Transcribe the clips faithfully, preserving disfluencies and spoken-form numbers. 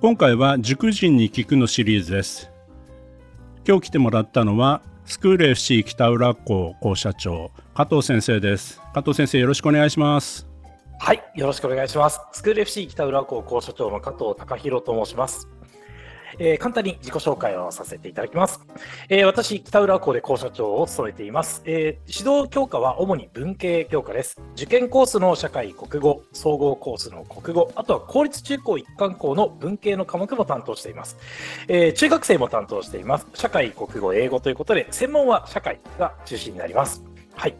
今回は塾人に聞くのシリーズです。今日来てもらったのはスクール エフシー 北浦校校舎長、加藤先生です。加藤先生、よろしくお願いします。はい、よろしくお願いします。スクール エフシー 北浦校校舎長の加藤貴弘と申します。えー、簡単に自己紹介をさせていただきます。えー、私、北浦校で校舎長を務めています。えー、指導教科は主に文系教科です。受験コースの社会国語、総合コースの国語、あとは公立中高一貫校の文系の科目も担当しています。えー、中学生も担当しています。社会、国語、英語ということで、専門は社会が中心になります。はい、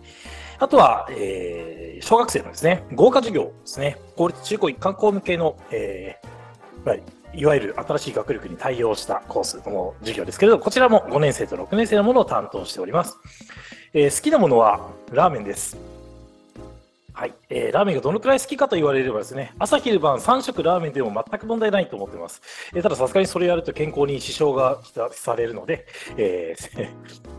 あとは、えー、小学生のですね、合格授業ですね、公立中高一貫校向けの、えーはいいわゆる新しい学力に対応したコースの授業ですけれど、こちらもごねん生とろくねん生のものを担当しております。えー、好きなものはラーメンです。はい、えー、ラーメンがどのくらい好きかと言われればですね、朝昼晩さん食ラーメンでも全く問題ないと思ってます。えー、たださすがにそれをやると健康に支障がされるので、えー、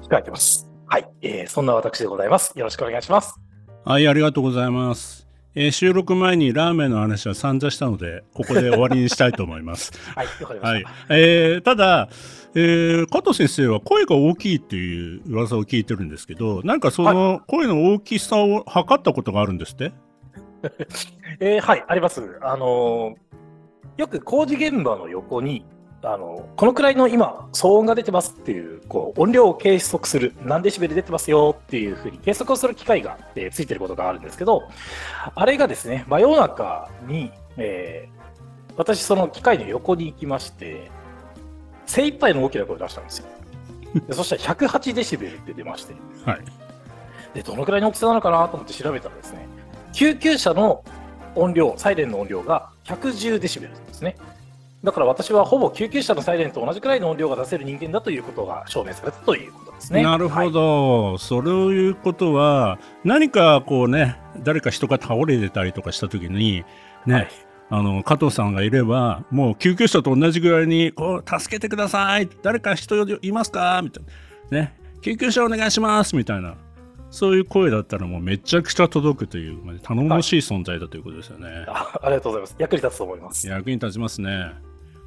控えてます。はい、えー、そんな私でございます。よろしくお願いします。はい、ありがとうございます。えー、収録前にラーメンの話は散々したので、ここで終わりにしたいと思います。はい、わかりました。はい、えー、ただ、えー、加藤先生は声が大きいっていう噂を聞いてるんですけど、なんかその声の大きさを測ったことがあるんですって？はい、えー、はい、あります。あのー、よく工事現場の横にあのこのくらいの今騒音が出てますってい う, こう音量を計測する、何デシベル出てますよっていうふうに計測をする機械が、えー、ついてることがあるんですけど、あれがですね、真夜中に、えー、私その機械の横に行きまして、精一杯の大きな声を出したんですよ。でそしたらひゃくはちデシベルって出まして、はい、でどのくらいの大きさなのかなと思って調べたらですね、救急車の音量、サイレンの音量がひゃくじゅうデシベルですね。だから私はほぼ救急車のサイレンと同じくらいの音量が出せる人間だということが証明されたということですね。なるほど。はい、そういうことは、何かこうね、誰か人が倒れてたりとかしたときにね、はい、あの加藤さんがいれば、もう救急車と同じぐらいにこう助けてください、誰か人いますかみたいなね、救急車お願いしますみたいな、そういう声だったらもうめちゃくちゃ届くという、頼もしい存在だということですよね。はい、あ, ありがとうございます。役に立つと思います。役に立ちますね。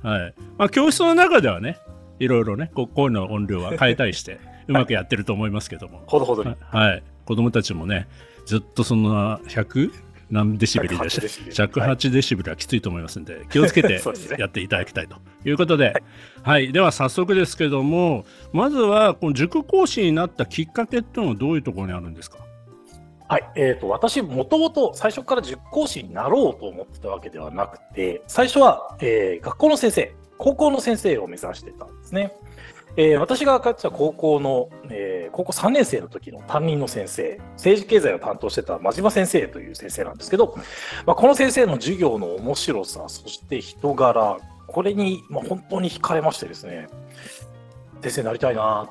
はい、まあ、教室の中ではね、いろいろね、こうの音量は変えたりしてうまくやってると思いますけども、はい、ほどほどに、はい、子供たちもね、ずっとそのひゃく何デシベルでしたひゃくはちデシベルはきついと思いますんで、気をつけてやっていただきたいということ で, で、ね、はいはい、では早速ですけども、まずはこの塾講師になったきっかけっていうのはどういうところにあるんですか？はい、えー、と私もともと最初から塾講師になろうと思ってたわけではなくて、最初は、えー、学校の先生、高校の先生を目指してたんですね。えー、私が通ってた高校の、えー、高校さんねん生の時の担任の先生、政治経済を担当してた真島先生という先生なんですけど、まあ、この先生の授業の面白さ、そして人柄、これに、まあ、本当に惹かれましてですね、先生になりたいな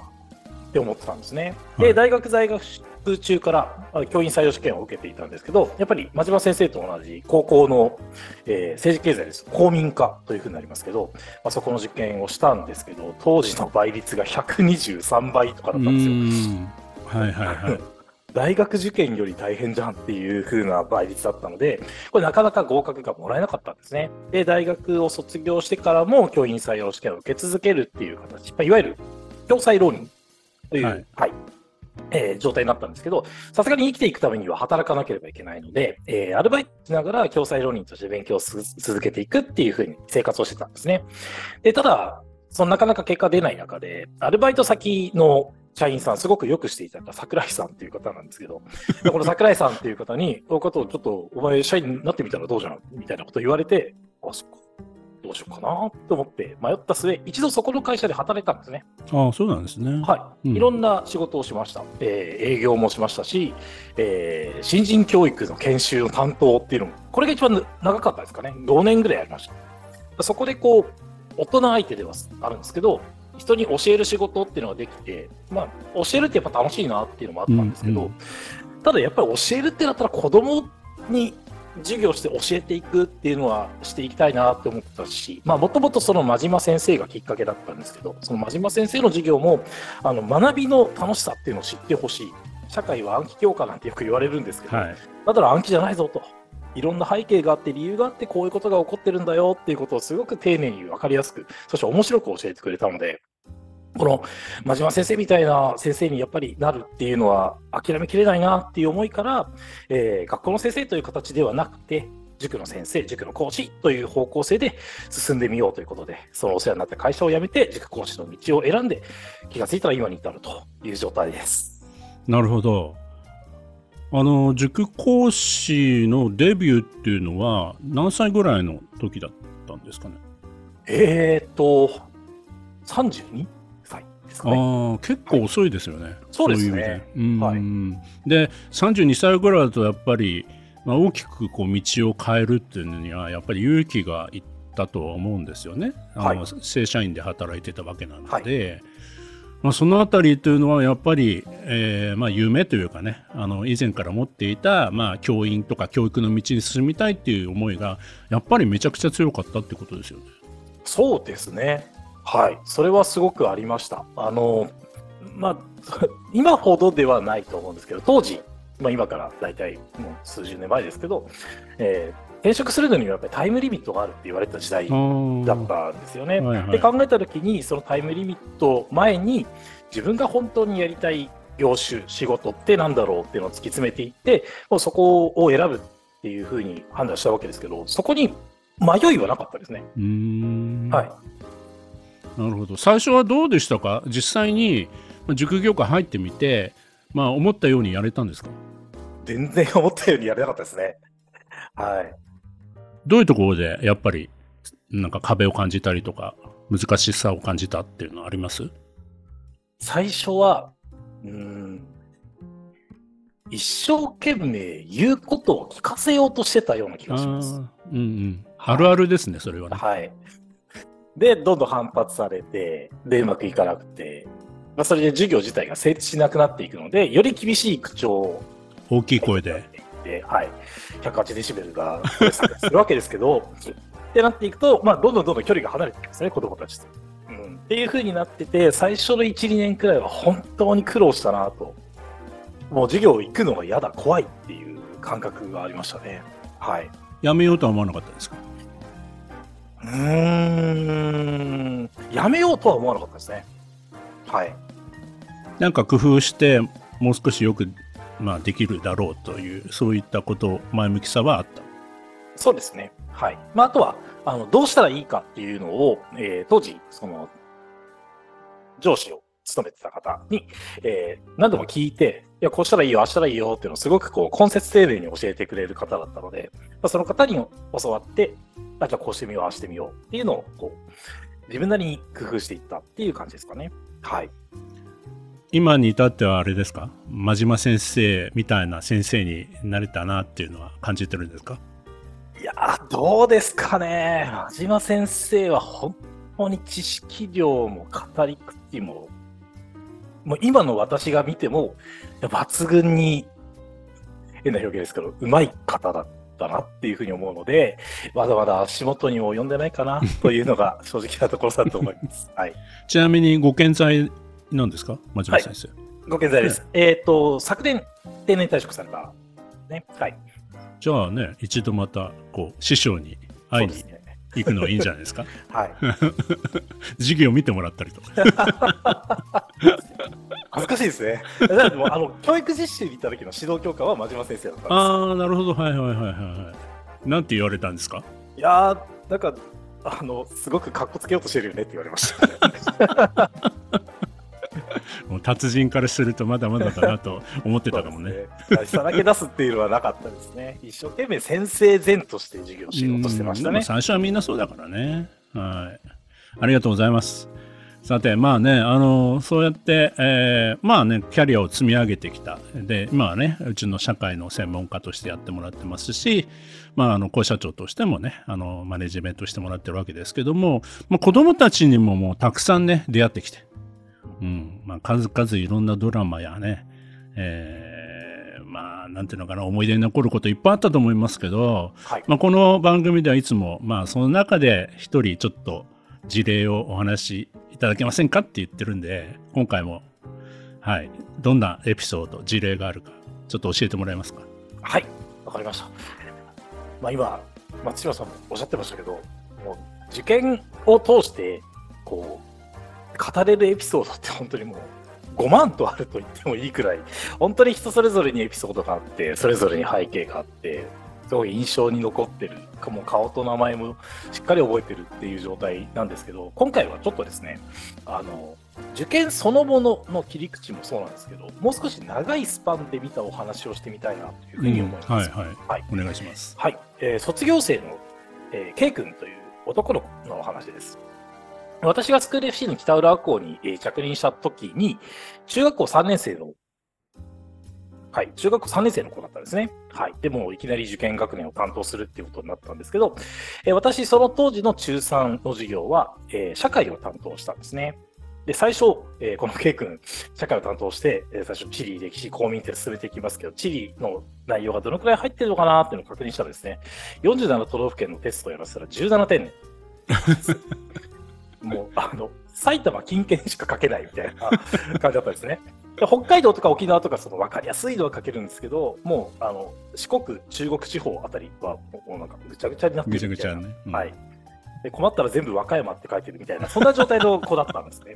って思ってたんですね。で、はい、大学在学学中から教員採用試験を受けていたんですけど、やっぱり真島先生と同じ高校の、えー、政治経済です、公民科というふうになりますけど、まあ、そこの受験をしたんですけど、当時の倍率がひゃくにじゅうさんばいとかだったんですよ。うん、はいはいはい大学受験より大変じゃんっていう風な倍率だったので、これなかなか合格がもらえなかったんですね。で、大学を卒業してからも教員採用試験を受け続けるっていう形、まあ、いわゆる教採浪人という、はい、はい、えー、状態になったんですけど、さすがに生きていくためには働かなければいけないので、えー、アルバイトしながら教採浪人として勉強を続けていくっていう風に生活をしてたんですね。で、ただそのなかなか結果出ない中で、アルバイト先の社員さん、すごくよくしていた桜井さんという方なんですけど、この桜井さんという方にこういうことをちょっとお前社員になってみたらどうじゃんみたいなことを言われて、あ、そっか、どうしようかなと思って迷った末、一度そこの会社で働いたんですね。ああ、そうなんですね。はい、うん、いろんな仕事をしました。えー、営業もしましたし、えー、新人教育の研修の担当っていうのも、これが一番長かったですかね。ごねんぐらいやりました。そこでこう大人相手ではあるんですけど、人に教える仕事っていうのができて、まあ、教えるってやっぱ楽しいなっていうのもあったんですけど、うんうん、ただやっぱり教えるってなったら子供に授業して教えていくっていうのはしていきたいなって思ったし、まあもともとその真島先生がきっかけだったんですけど、その真島先生の授業もあの学びの楽しさっていうのを知ってほしい。社会は暗記教科なんてよく言われるんですけど、はい、だから暗記じゃないぞと。いろんな背景があって理由があってこういうことが起こってるんだよっていうことをすごく丁寧に分かりやすく、そして面白く教えてくれたので、この真島先生みたいな先生にやっぱりなるっていうのは諦めきれないなっていう思いから、えー、学校の先生という形ではなくて塾の先生、塾の講師という方向性で進んでみようということで、そのお世話になった会社を辞めて塾講師の道を選んで、気がついたら今に至るという状態です。なるほど。あの塾講師のデビューっていうのは何歳ぐらいの時だったんですかね。えーとさんじゅうにさいですかね。あ、結構遅いですよね、はい、そうですね。そういう意味で、うん、はい、でさんじゅうにさいぐらいだとやっぱり、まあ、大きくこう道を変えるっていうのにはやっぱり勇気がいったとは思うんですよね。あの、はい、正社員で働いてたわけなので、はい、まあ、そのあたりというのはやっぱり、えーまあ、夢というかね、あの以前から持っていた、まあ、教員とか教育の道に進みたいっていう思いがやっぱりめちゃくちゃ強かったってことですよね。そうですね、はい、それはすごくありました。あの、まあ、今ほどではないと思うんですけど、当時、まあ、今からだいたいもう数十年前ですけど、えー転職するのにはやっぱりタイムリミットがあるって言われた時代だったんですよね、はいはい、で考えた時にそのタイムリミット前に自分が本当にやりたい業種、仕事ってなんだろうっていうのを突き詰めていって、もうそこを選ぶっていうふうに判断したわけですけど、そこに迷いはなかったですね。うーん、はい、なるほど。最初はどうでしたか？実際に塾業界入ってみて、まあ、思ったようにやれたんですか？全然思ったようにやれなかったですね。はい、どういうところでやっぱりなんか壁を感じたりとか難しさを感じたっていうのはあります？最初はうーん一生懸命言うことを聞かせようとしてたような気がします。あ、うんうん、あるあるですね、はい、それはね、はい、でどんどん反発されて、でうまくいかなくて、まあ、それで授業自体が成立しなくなっていくので、より厳しい口調を大きい声でで、はい、ひゃくはちデシベルがするわけですけどってなっていくと、まあ、どんどんどんどん距離が離れていくんですね、子どもたちと、うん、っていう風になってて、最初の いちにねんくらいは本当に苦労したなと。もう授業行くのが嫌だ、怖いっていう感覚がありましたね、はい、やめようとは思わなかったですか？うーん、やめようとは思わなかったですね、はい、なんか工夫してもう少しよくまあ、できるだろうという、そういったこと前向きさはあった。そうですね、はい、まあ、あとはあのどうしたらいいかっていうのを、えー、当時その上司を務めてた方に、えー、何度も聞いて、いやこうしたらいいよ、ああしたらいいよっていうのをすごくこう根節丁寧に教えてくれる方だったので、まあ、その方に教わって、あじゃあこうしてみよう、ああしてみようっていうのをこう自分なりに工夫していったっていう感じですかね。はい、今に至ってはあれですか、真島先生みたいな先生になれたなっていうのは感じてるんですか？いやー、どうですかね。真島先生は本当に知識量も語り口も、もう今の私が見ても抜群に、変な表現ですけどうまい方だったなっていうふうに思うので、まだまだ足元にも及んでないかなというのが正直なところだと思います、はい、ちなみにご健在なんですか、真島先生？はい、ご健在です、ね、えっ、ー、と昨年定年退職されたね。はい、じゃあね、一度またこう師匠に会いに行くのはいいんじゃないですか？はい授業見てもらったりとか恥ずかしいですね。だでもあの教育実習に行った時の指導教官は真島先生だったんです。ああ、なるほど、はいはいはいはい。なんて言われたんですか？いやー、なんかあのすごくカッコつけようとしてるよねって言われました、ねもう達人からするとまだまだだなと思ってたかもね。さらけ出すっていうのはなかったですね。一生懸命先生前として授業をしようとしてましたね。最初はみんなそうだからね。はい。ありがとうございます。さて、まあね、あのそうやって、えー、まあね、キャリアを積み上げてきた。で、今はね、うちの社会の専門家としてやってもらってますし、まあ、あの子社長としてもね、あのマネジメントしてもらってるわけですけども、まあ、子供たちにももうたくさんね出会ってきて、うんまあ、数々いろんなドラマやね、えー、まあなんていうのかな、思い出に残ることいっぱいあったと思いますけど、はい、まあ、この番組ではいつも、まあ、その中で一人ちょっと事例をお話しいただけませんかって言ってるんで、今回も、はい、どんなエピソード事例があるかちょっと教えてもらえますか。はい、わかりました。まあ、今松島さんもおっしゃってましたけど、もう受験を通してこう語れるエピソードって本当にもうごまんとあると言ってもいいくらい、本当に人それぞれにエピソードがあって、それぞれに背景があって、すごい印象に残ってる、もう顔と名前もしっかり覚えてるっていう状態なんですけど、今回はちょっとですね、あの受験そのものの切り口もそうなんですけど、もう少し長いスパンで見たお話をしてみたいなというふうに思います。うん、はいはい、はい、お願いします。はい、えー、卒業生の、えー、K 君という男の子のお話です。私がスクール エフシー の北浦和校に、えー、着任した時に、中学校さんねん生のはい、中学校さんねん生の子だったんですね。はい。でも、いきなり受験学年を担当するっていうことになったんですけど、えー、私、その当時の中さんの授業は、えー、社会を担当したんですね。で、最初、えー、この K 君、社会を担当して、えー、最初、地理、歴史、公民って進めていきますけど、地理の内容がどのくらい入ってるのかなっていうのを確認したらですね、よんじゅうなな都道府県のテストをやらせたらじゅうななてん。もう、あの、埼玉近県しか書けないみたいな感じだったんですね。北海道とか沖縄とかその分かりやすいのは書けるんですけど、もうあの四国、中国地方あたりはもうなんかぐちゃぐちゃになってるみたいな、ぐちゃぐちゃね、うん、はい、で困ったら全部和歌山って書いてるみたいな、そんな状態の子だったんですね。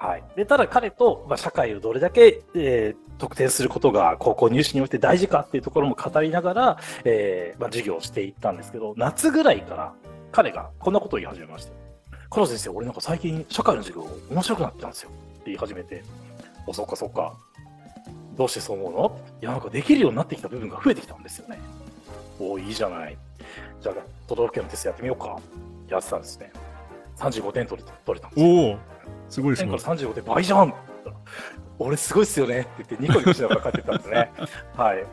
はい、でただ彼と、まあ、社会をどれだけ、えー、得点することが高校入試において大事かっていうところも語りながら、えーまあ、授業をしていったんですけど、夏ぐらいから彼がこんなことを言い始めました。彼先生、俺なんか最近社会の授業面白くなってたんですよって言い始めて、お、そっかそっか、どうしてそう思うの？いや、なんかできるようになってきた部分が増えてきたんですよね。お、いいじゃない。じゃあ都道府県のテストやってみようか。やってたんですね。さんじゅうごてん取れた、取れたんですよ。おお、すごいですね。さんじゅうごてん倍じゃんって言ったら、俺すごいっすよねって言ってニコニコしながら帰ってたんですね。はい、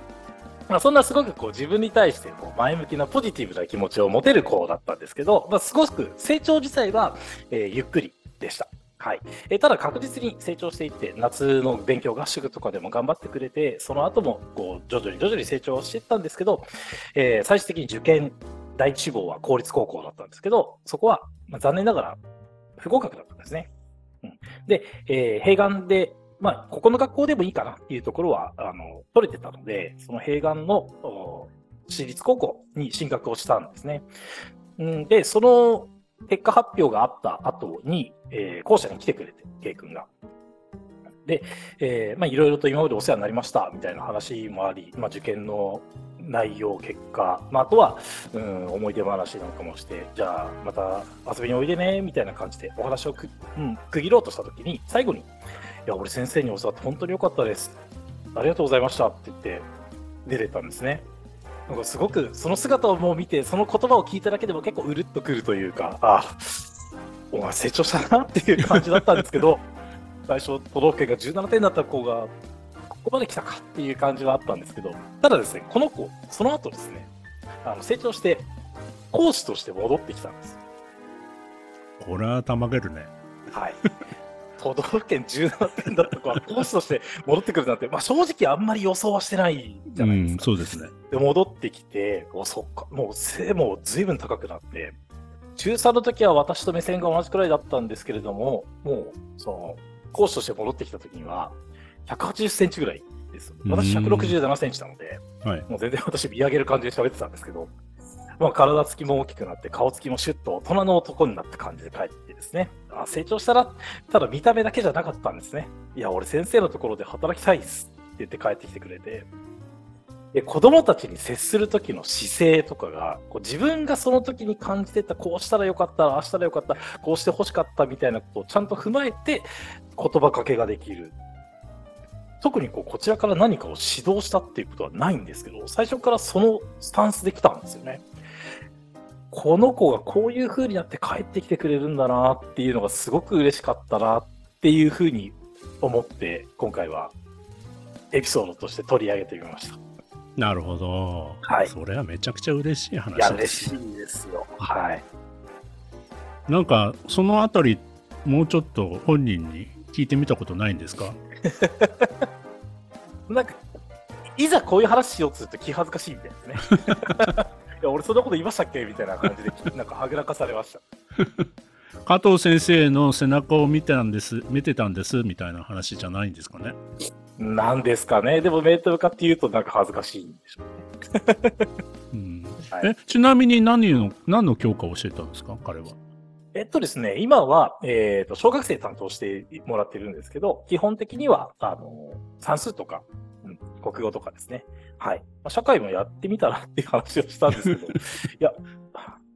まあ、そんなすごくこう自分に対してこう前向きなポジティブな気持ちを持てる子だったんですけど、まあ、すごく成長自体は、えー、ゆっくりでした。はい、えー、ただ確実に成長していって、夏の勉強合宿とかでも頑張ってくれて、その後もこう徐々に徐々に成長していったんですけど、えー、最終的に受験第一志望は公立高校だったんですけど、そこは残念ながら不合格だったんですね。うん、で、えー、併願で、まあ、ここの学校でもいいかなっていうところはあの取れてたので、その併願の私立高校に進学をしたんですね。んで、その結果発表があった後に、えー、校舎に来てくれて、K 君が。で、えー、まあいろいろと今までお世話になりました、みたいな話もあり、まあ受験の内容、結果、まああとは、うん、思い出話なんかもして、じゃあまた遊びにおいでね、みたいな感じでお話をく、うん、区切ろうとしたときに、最後に、いや、俺先生に教わって本当に良かったです。ありがとうございましたって言って出れたんですね。なんかすごくその姿をもう見て、その言葉を聞いただけでも結構うるっとくるというか、ああ、お前成長したなっていう感じだったんですけど、最初都道府県がじゅうななてんだった子がここまで来たかっていう感じはあったんですけど、ただですね、この子その後ですね、あの成長して講師として戻ってきたんです。これはたまげるね。はい。都道府県じゅうななてんだった子は講師として戻ってくるなんて、まあ正直あんまり予想はしてないじゃないですか。うん、そうですね。で、戻ってきて、お、そっか、もう背も随分高くなって、中さんの時は私と目線が同じくらいだったんですけれども、もう、その、講師として戻ってきた時には、ひゃくはちじゅっセンチぐらいです。私ひゃくろくじゅうななセンチなので、はい、もう全然私見上げる感じで喋ってたんですけど、まあ、体つきも大きくなって、顔つきもシュッと大人の男になった感じで帰ってですね、あ、成長したら、ただ見た目だけじゃなかったんですね。いや、俺先生のところで働きたいっすって言って帰ってきてくれて、で子供たちに接する時の姿勢とかが、こう自分がその時に感じてた、こうしたらよかった、ああしたらよかった、こうして欲しかったみたいなことをちゃんと踏まえて、言葉かけができる。特にこうこちらから何かを指導したっていうことはないんですけど、最初からそのスタンスで来たんですよね。この子がこういう風になって帰ってきてくれるんだなっていうのがすごく嬉しかったなっていう風に思って、今回はエピソードとして取り上げてみました。なるほど、はい、それはめちゃくちゃ嬉しい話です、ね、いや嬉しいですよ、はい、なんかそのあたりもうちょっと本人に聞いてみたことないんですか？なんかいざこういう話しようとすると気恥ずかしいみたいですね。いや俺そんなこと言いましたっけみたいな感じでなんかはぐらかされました。加藤先生の背中を見てたんです見てたんですみたいな話じゃないんですかね。なんですかね。でも面と向かって言うとなんか恥ずかしいんでしょうね。、うん、えちなみに何の何の教科を教えたんですか彼は？えっとですね今は、えー、と小学生担当してもらってるんですけど、基本的にはあの算数とか、うん、国語とかですね、はい、社会もやってみたらっていう話をしたんですけどいや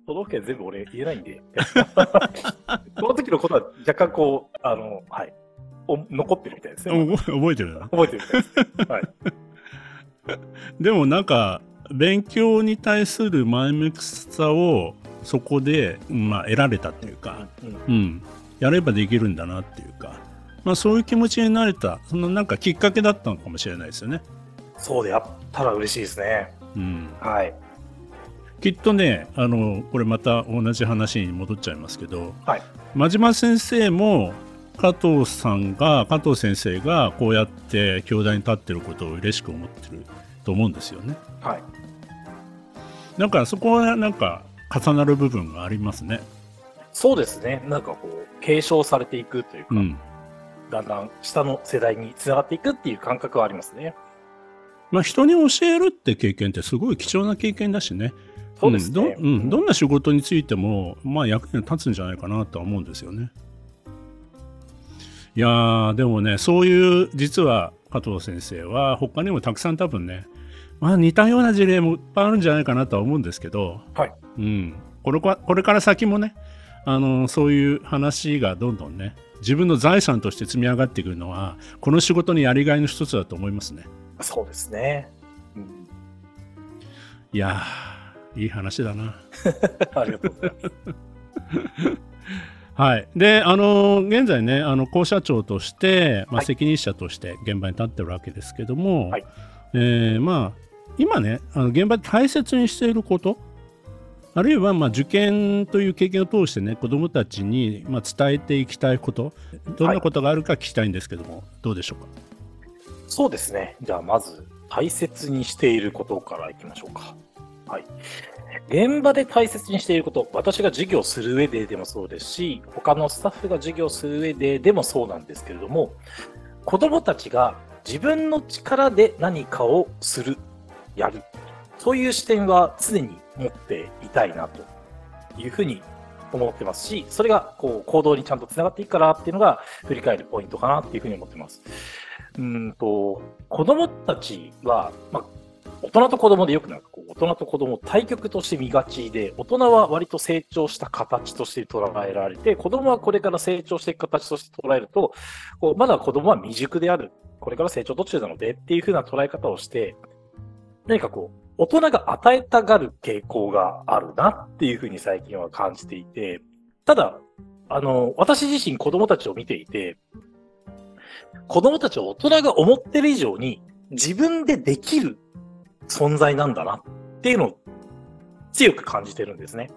都道府県全部俺言えないんでその時のことは若干こうあのはいお残ってるみたいですね。覚えてるな。覚えてるみたいです、はい、でもなんか勉強に対する前向きさをそこで、まあ、得られたっていうか、うんうんうん、やればできるんだなっていうか、まあ、そういう気持ちになれたそのなんかきっかけだったのかもしれないですよね。そうであったら嬉しいですね、うん、はい。きっとねあのこれまた同じ話に戻っちゃいますけど、はい、真島先生も加藤さんが加藤先生がこうやって教壇に立ってることを嬉しく思ってると思うんですよね。はい、なんかそこはなんか重なる部分がありますね。そうですね。なんかこう継承されていくというか、うん、だんだん下の世代につながっていくっていう感覚はありますね。まあ人に教えるって経験ってすごい貴重な経験だしね。そうですね、うんどうん、どんな仕事についても、まあ、役に立つんじゃないかなとは思うんですよね。いやでもねそういう実は加藤先生は他にもたくさん多分ね、まあ、似たような事例もいっぱいあるんじゃないかなとは思うんですけど、はいうん、これ、これから先もねあのそういう話がどんどんね自分の財産として積み上がってくるのはこの仕事のやりがいの一つだと思いますね。そうですね、うん、いやいい話だな。ありがとうございます。はい。で、あの現在ね、あの校舎長として、まあ、責任者として現場に立ってるわけですけども、はい、えー、まあ今ね、あの現場で大切にしていること、あるいはまあ受験という経験を通してね、子どもたちにまあ伝えていきたいこと、どんなことがあるか聞きたいんですけども、はい、どうでしょうか。そうですね。じゃあまず大切にしていることからいきましょうか。はい、現場で大切にしていること、私が授業する上ででもそうですし他のスタッフが授業する上ででもそうなんですけれども、子どもたちが自分の力で何かをするやるそういう視点は常に持っていたいなというふうに思ってますし、それがこう行動にちゃんとつながっていくからっていうのが振り返るポイントかなっていうふうに思ってます。うんと子どもたちは、まあ大人と子供でよくなんかこう大人と子供を対極として見がちで、大人は割と成長した形として捉えられて、子供はこれから成長していく形として捉えると、こうまだ子供は未熟である、これから成長途中なのでっていう風な捉え方をして、何かこう大人が与えたがる傾向があるなっていう風に最近は感じていて、ただあの私自身子供たちを見ていて、子供たちは大人が思ってる以上に自分でできる存在なんだなっていうのを強く感じてるんですね。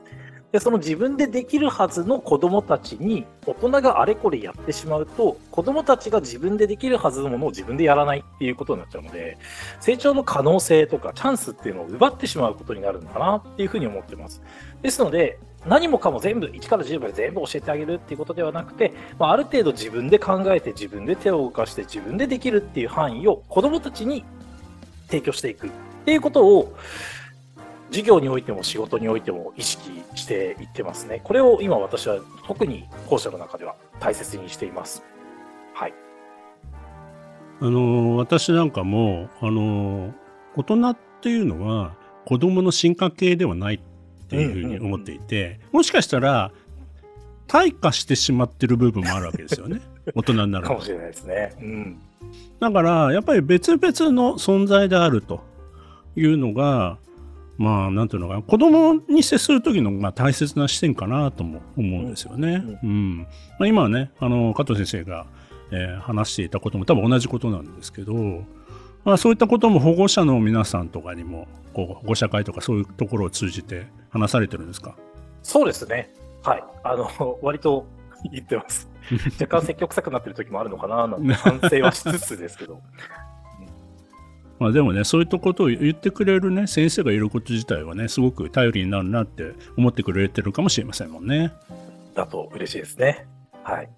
で、その自分でできるはずの子どもたちに大人があれこれやってしまうと、子どもたちが自分でできるはずのものを自分でやらないっていうことになっちゃうので、成長の可能性とかチャンスっていうのを奪ってしまうことになるのかなっていうふうに思ってます。ですので何もかも全部いちからじゅうまで全部教えてあげるっていうことではなくて、まあ、ある程度自分で考えて自分で手を動かして自分でできるっていう範囲を子どもたちに提供していくっていうことを授業においても仕事においても意識していってますね。これを今私は特に校舎の中では大切にしています。はい。あの私なんかもあの大人っていうのは子どもの進化系ではないっていうふうに思っていて、うんうんうん、もしかしたら退化してしまってる部分もあるわけですよね。大人になるかもしれないですね、うん、だからやっぱり別々の存在であるというのが、まあなんていうのか、子供に接する時のまあ大切な視点かなとも思うんですよね。うんうんまあ、今はねあの加藤先生が、えー、話していたことも多分同じことなんですけど、まあ、そういったことも保護者の皆さんとかにもこう保護者会とかそういうところを通じて話されてるんですか？そうですね、はい、あの割と言ってます若干積極臭くなってる時もあるのかななんて反省はしつつですけどまあでもね、そういったことを言ってくれる、ね、先生がいること自体はねすごく頼りになるなって思ってくれてるかもしれませんもんね。だと嬉しいですね、はい、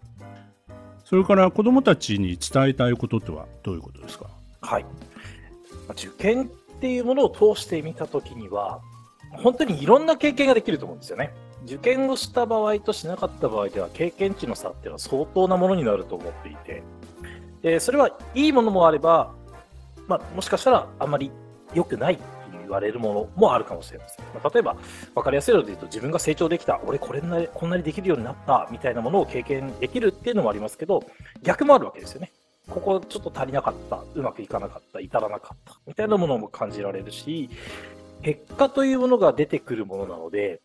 それから子どもたちに伝えたいこととはどういうことですか？はい、受験っていうものを通してみたときには本当にいろんな経験ができると思うんですよね。受験をした場合としなかった場合では経験値の差っていうのは相当なものになると思っていて、でそれはいいものもあれば、まあ、もしかしたらあんまり良くないって言われるものもあるかもしれません、まあ、例えば分かりやすいので言うと自分が成長できた、俺これなりこんなにできるようになったみたいなものを経験できるっていうのもありますけど、逆もあるわけですよね。ここちょっと足りなかった、うまくいかなかった、至らなかったみたいなものも感じられるし、結果というものが出てくるものなので、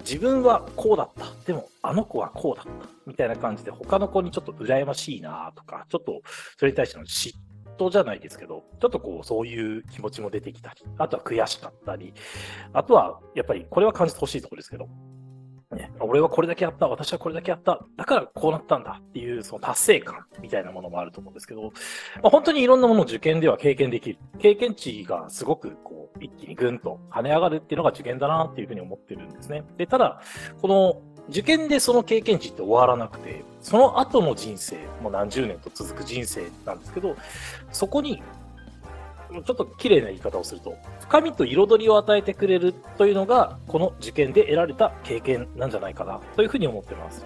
自分はこうだったでもあの子はこうだったみたいな感じで他の子にちょっと羨ましいなとか、ちょっとそれに対しての嫉妬じゃないですけど、ちょっとこうそういう気持ちも出てきたり、あとは悔しかったり、あとはやっぱりこれは感じてほしいところですけど、ね、俺はこれだけやった、私はこれだけやった、だからこうなったんだっていうその達成感みたいなものもあると思うんですけど、まあ、本当にいろんなものを受験では経験できる、経験値がすごくこう一気にぐんと跳ね上がるっていうのが受験だなっていうふうに思ってるんですね。でただこの受験でその経験値って終わらなくて、その後の人生もう何十年と続く人生なんですけど、そこにちょっと綺麗な言い方をすると深みと彩りを与えてくれるというのがこの受験で得られた経験なんじゃないかなというふうに思ってます。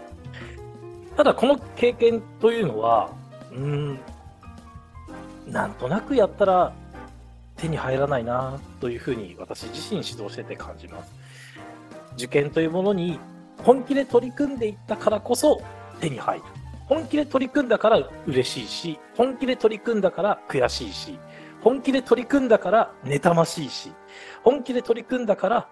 ただこの経験というのはうーんなんとなくやったら手に入らないなというふうに私自身指導してて感じます。受験というものに本気で取り組んでいったからこそ手に入る、本気で取り組んだから嬉しいし、本気で取り組んだから悔しいし、本気で取り組んだから妬ましいし、本気で取り組んだから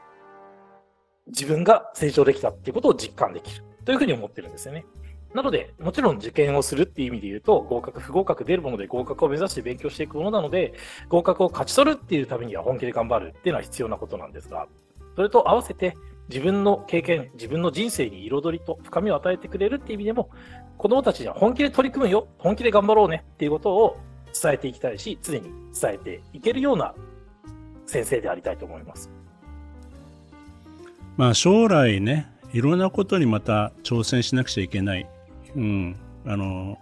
自分が成長できたっていうことを実感できるというふうに思ってるんですよね。なのでもちろん受験をするっていう意味で言うと合格不合格出るもので合格を目指して勉強していくものなので、合格を勝ち取るっていうためには本気で頑張るっていうのは必要なことなんですが、それと合わせて自分の経験、自分の人生に彩りと深みを与えてくれるっていう意味でも子どもたちには本気で取り組むよ、本気で頑張ろうねっていうことを伝えていきたいし、常に伝えていけるような先生でありたいと思います。まあ、将来ね、いろんなことにまた挑戦しなくちゃいけない、うん、あの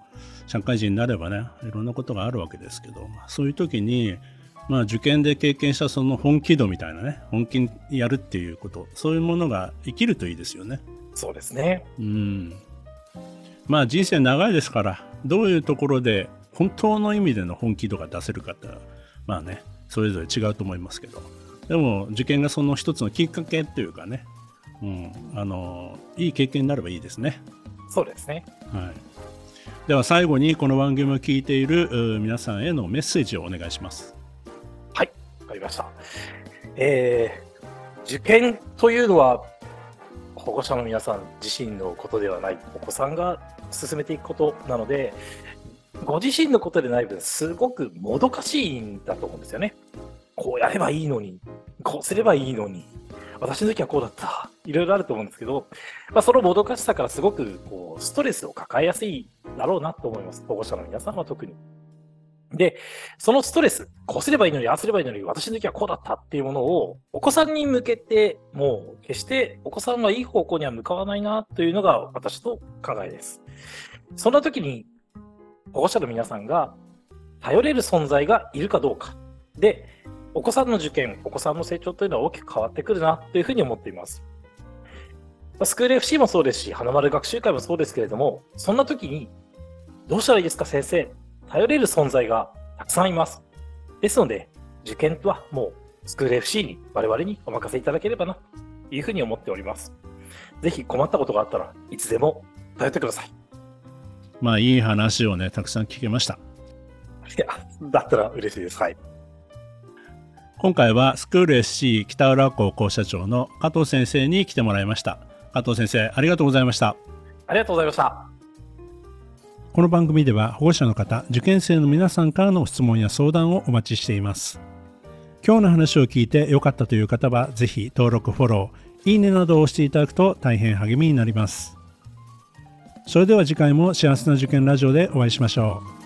社会人になればね、いろんなことがあるわけですけど、そういう時に、まあ、受験で経験したその本気度みたいなね、本気にやるっていうこと、そういうものが生きるといいですよね。そうですね。うん。まあ、人生長いですから、どういうところで本当の意味での本気度が出せるかってまあねそれぞれ違うと思いますけど、でも受験がその一つのきっかけというかね、うん、あのいい経験になればいいですね。そうですね、はい、では最後にこの番組を聞いている皆さんへのメッセージをお願いします。はい、わかりました、えー、受験というのは保護者の皆さん自身のことではない、お子さんが進めていくことなのでご自身のことでない分すごくもどかしいんだと思うんですよね。こうやればいいのに、こうすればいいのに、私の時はこうだった、いろいろあると思うんですけど、まあ、そのもどかしさからすごくこうストレスを抱えやすいだろうなと思います。保護者の皆さんは特に。でそのストレス、こうすればいいのに、ああすればいいのに、私の時はこうだったっていうものをお子さんに向けて、もう決してお子さんはいい方向には向かわないなというのが私の考えです。そんな時に保護者の皆さんが頼れる存在がいるかどうかで、お子さんの受験、お子さんの成長というのは大きく変わってくるなというふうに思っています。スクール エフシー もそうですし、花丸学習会もそうですけれども、そんな時にどうしたらいいですか先生、頼れる存在がたくさんいます。ですので受験とはもうスクール エフシー に我々にお任せいただければなというふうに思っております。ぜひ困ったことがあったらいつでも頼ってください。まあ、いい話をねたくさん聞けました。いや、だったら嬉しいです。はい、今回はスクール エフシー 北浦校校舎長の加藤先生に来てもらいました。加藤先生、ありがとうございました。ありがとうございました。この番組では保護者の方、受験生の皆さんからの質問や相談をお待ちしています。今日の話を聞いて良かったという方は、ぜひ登録、フォロー、いいねなどを押していただくと大変励みになります。それでは次回も幸せな受験ラジオでお会いしましょう。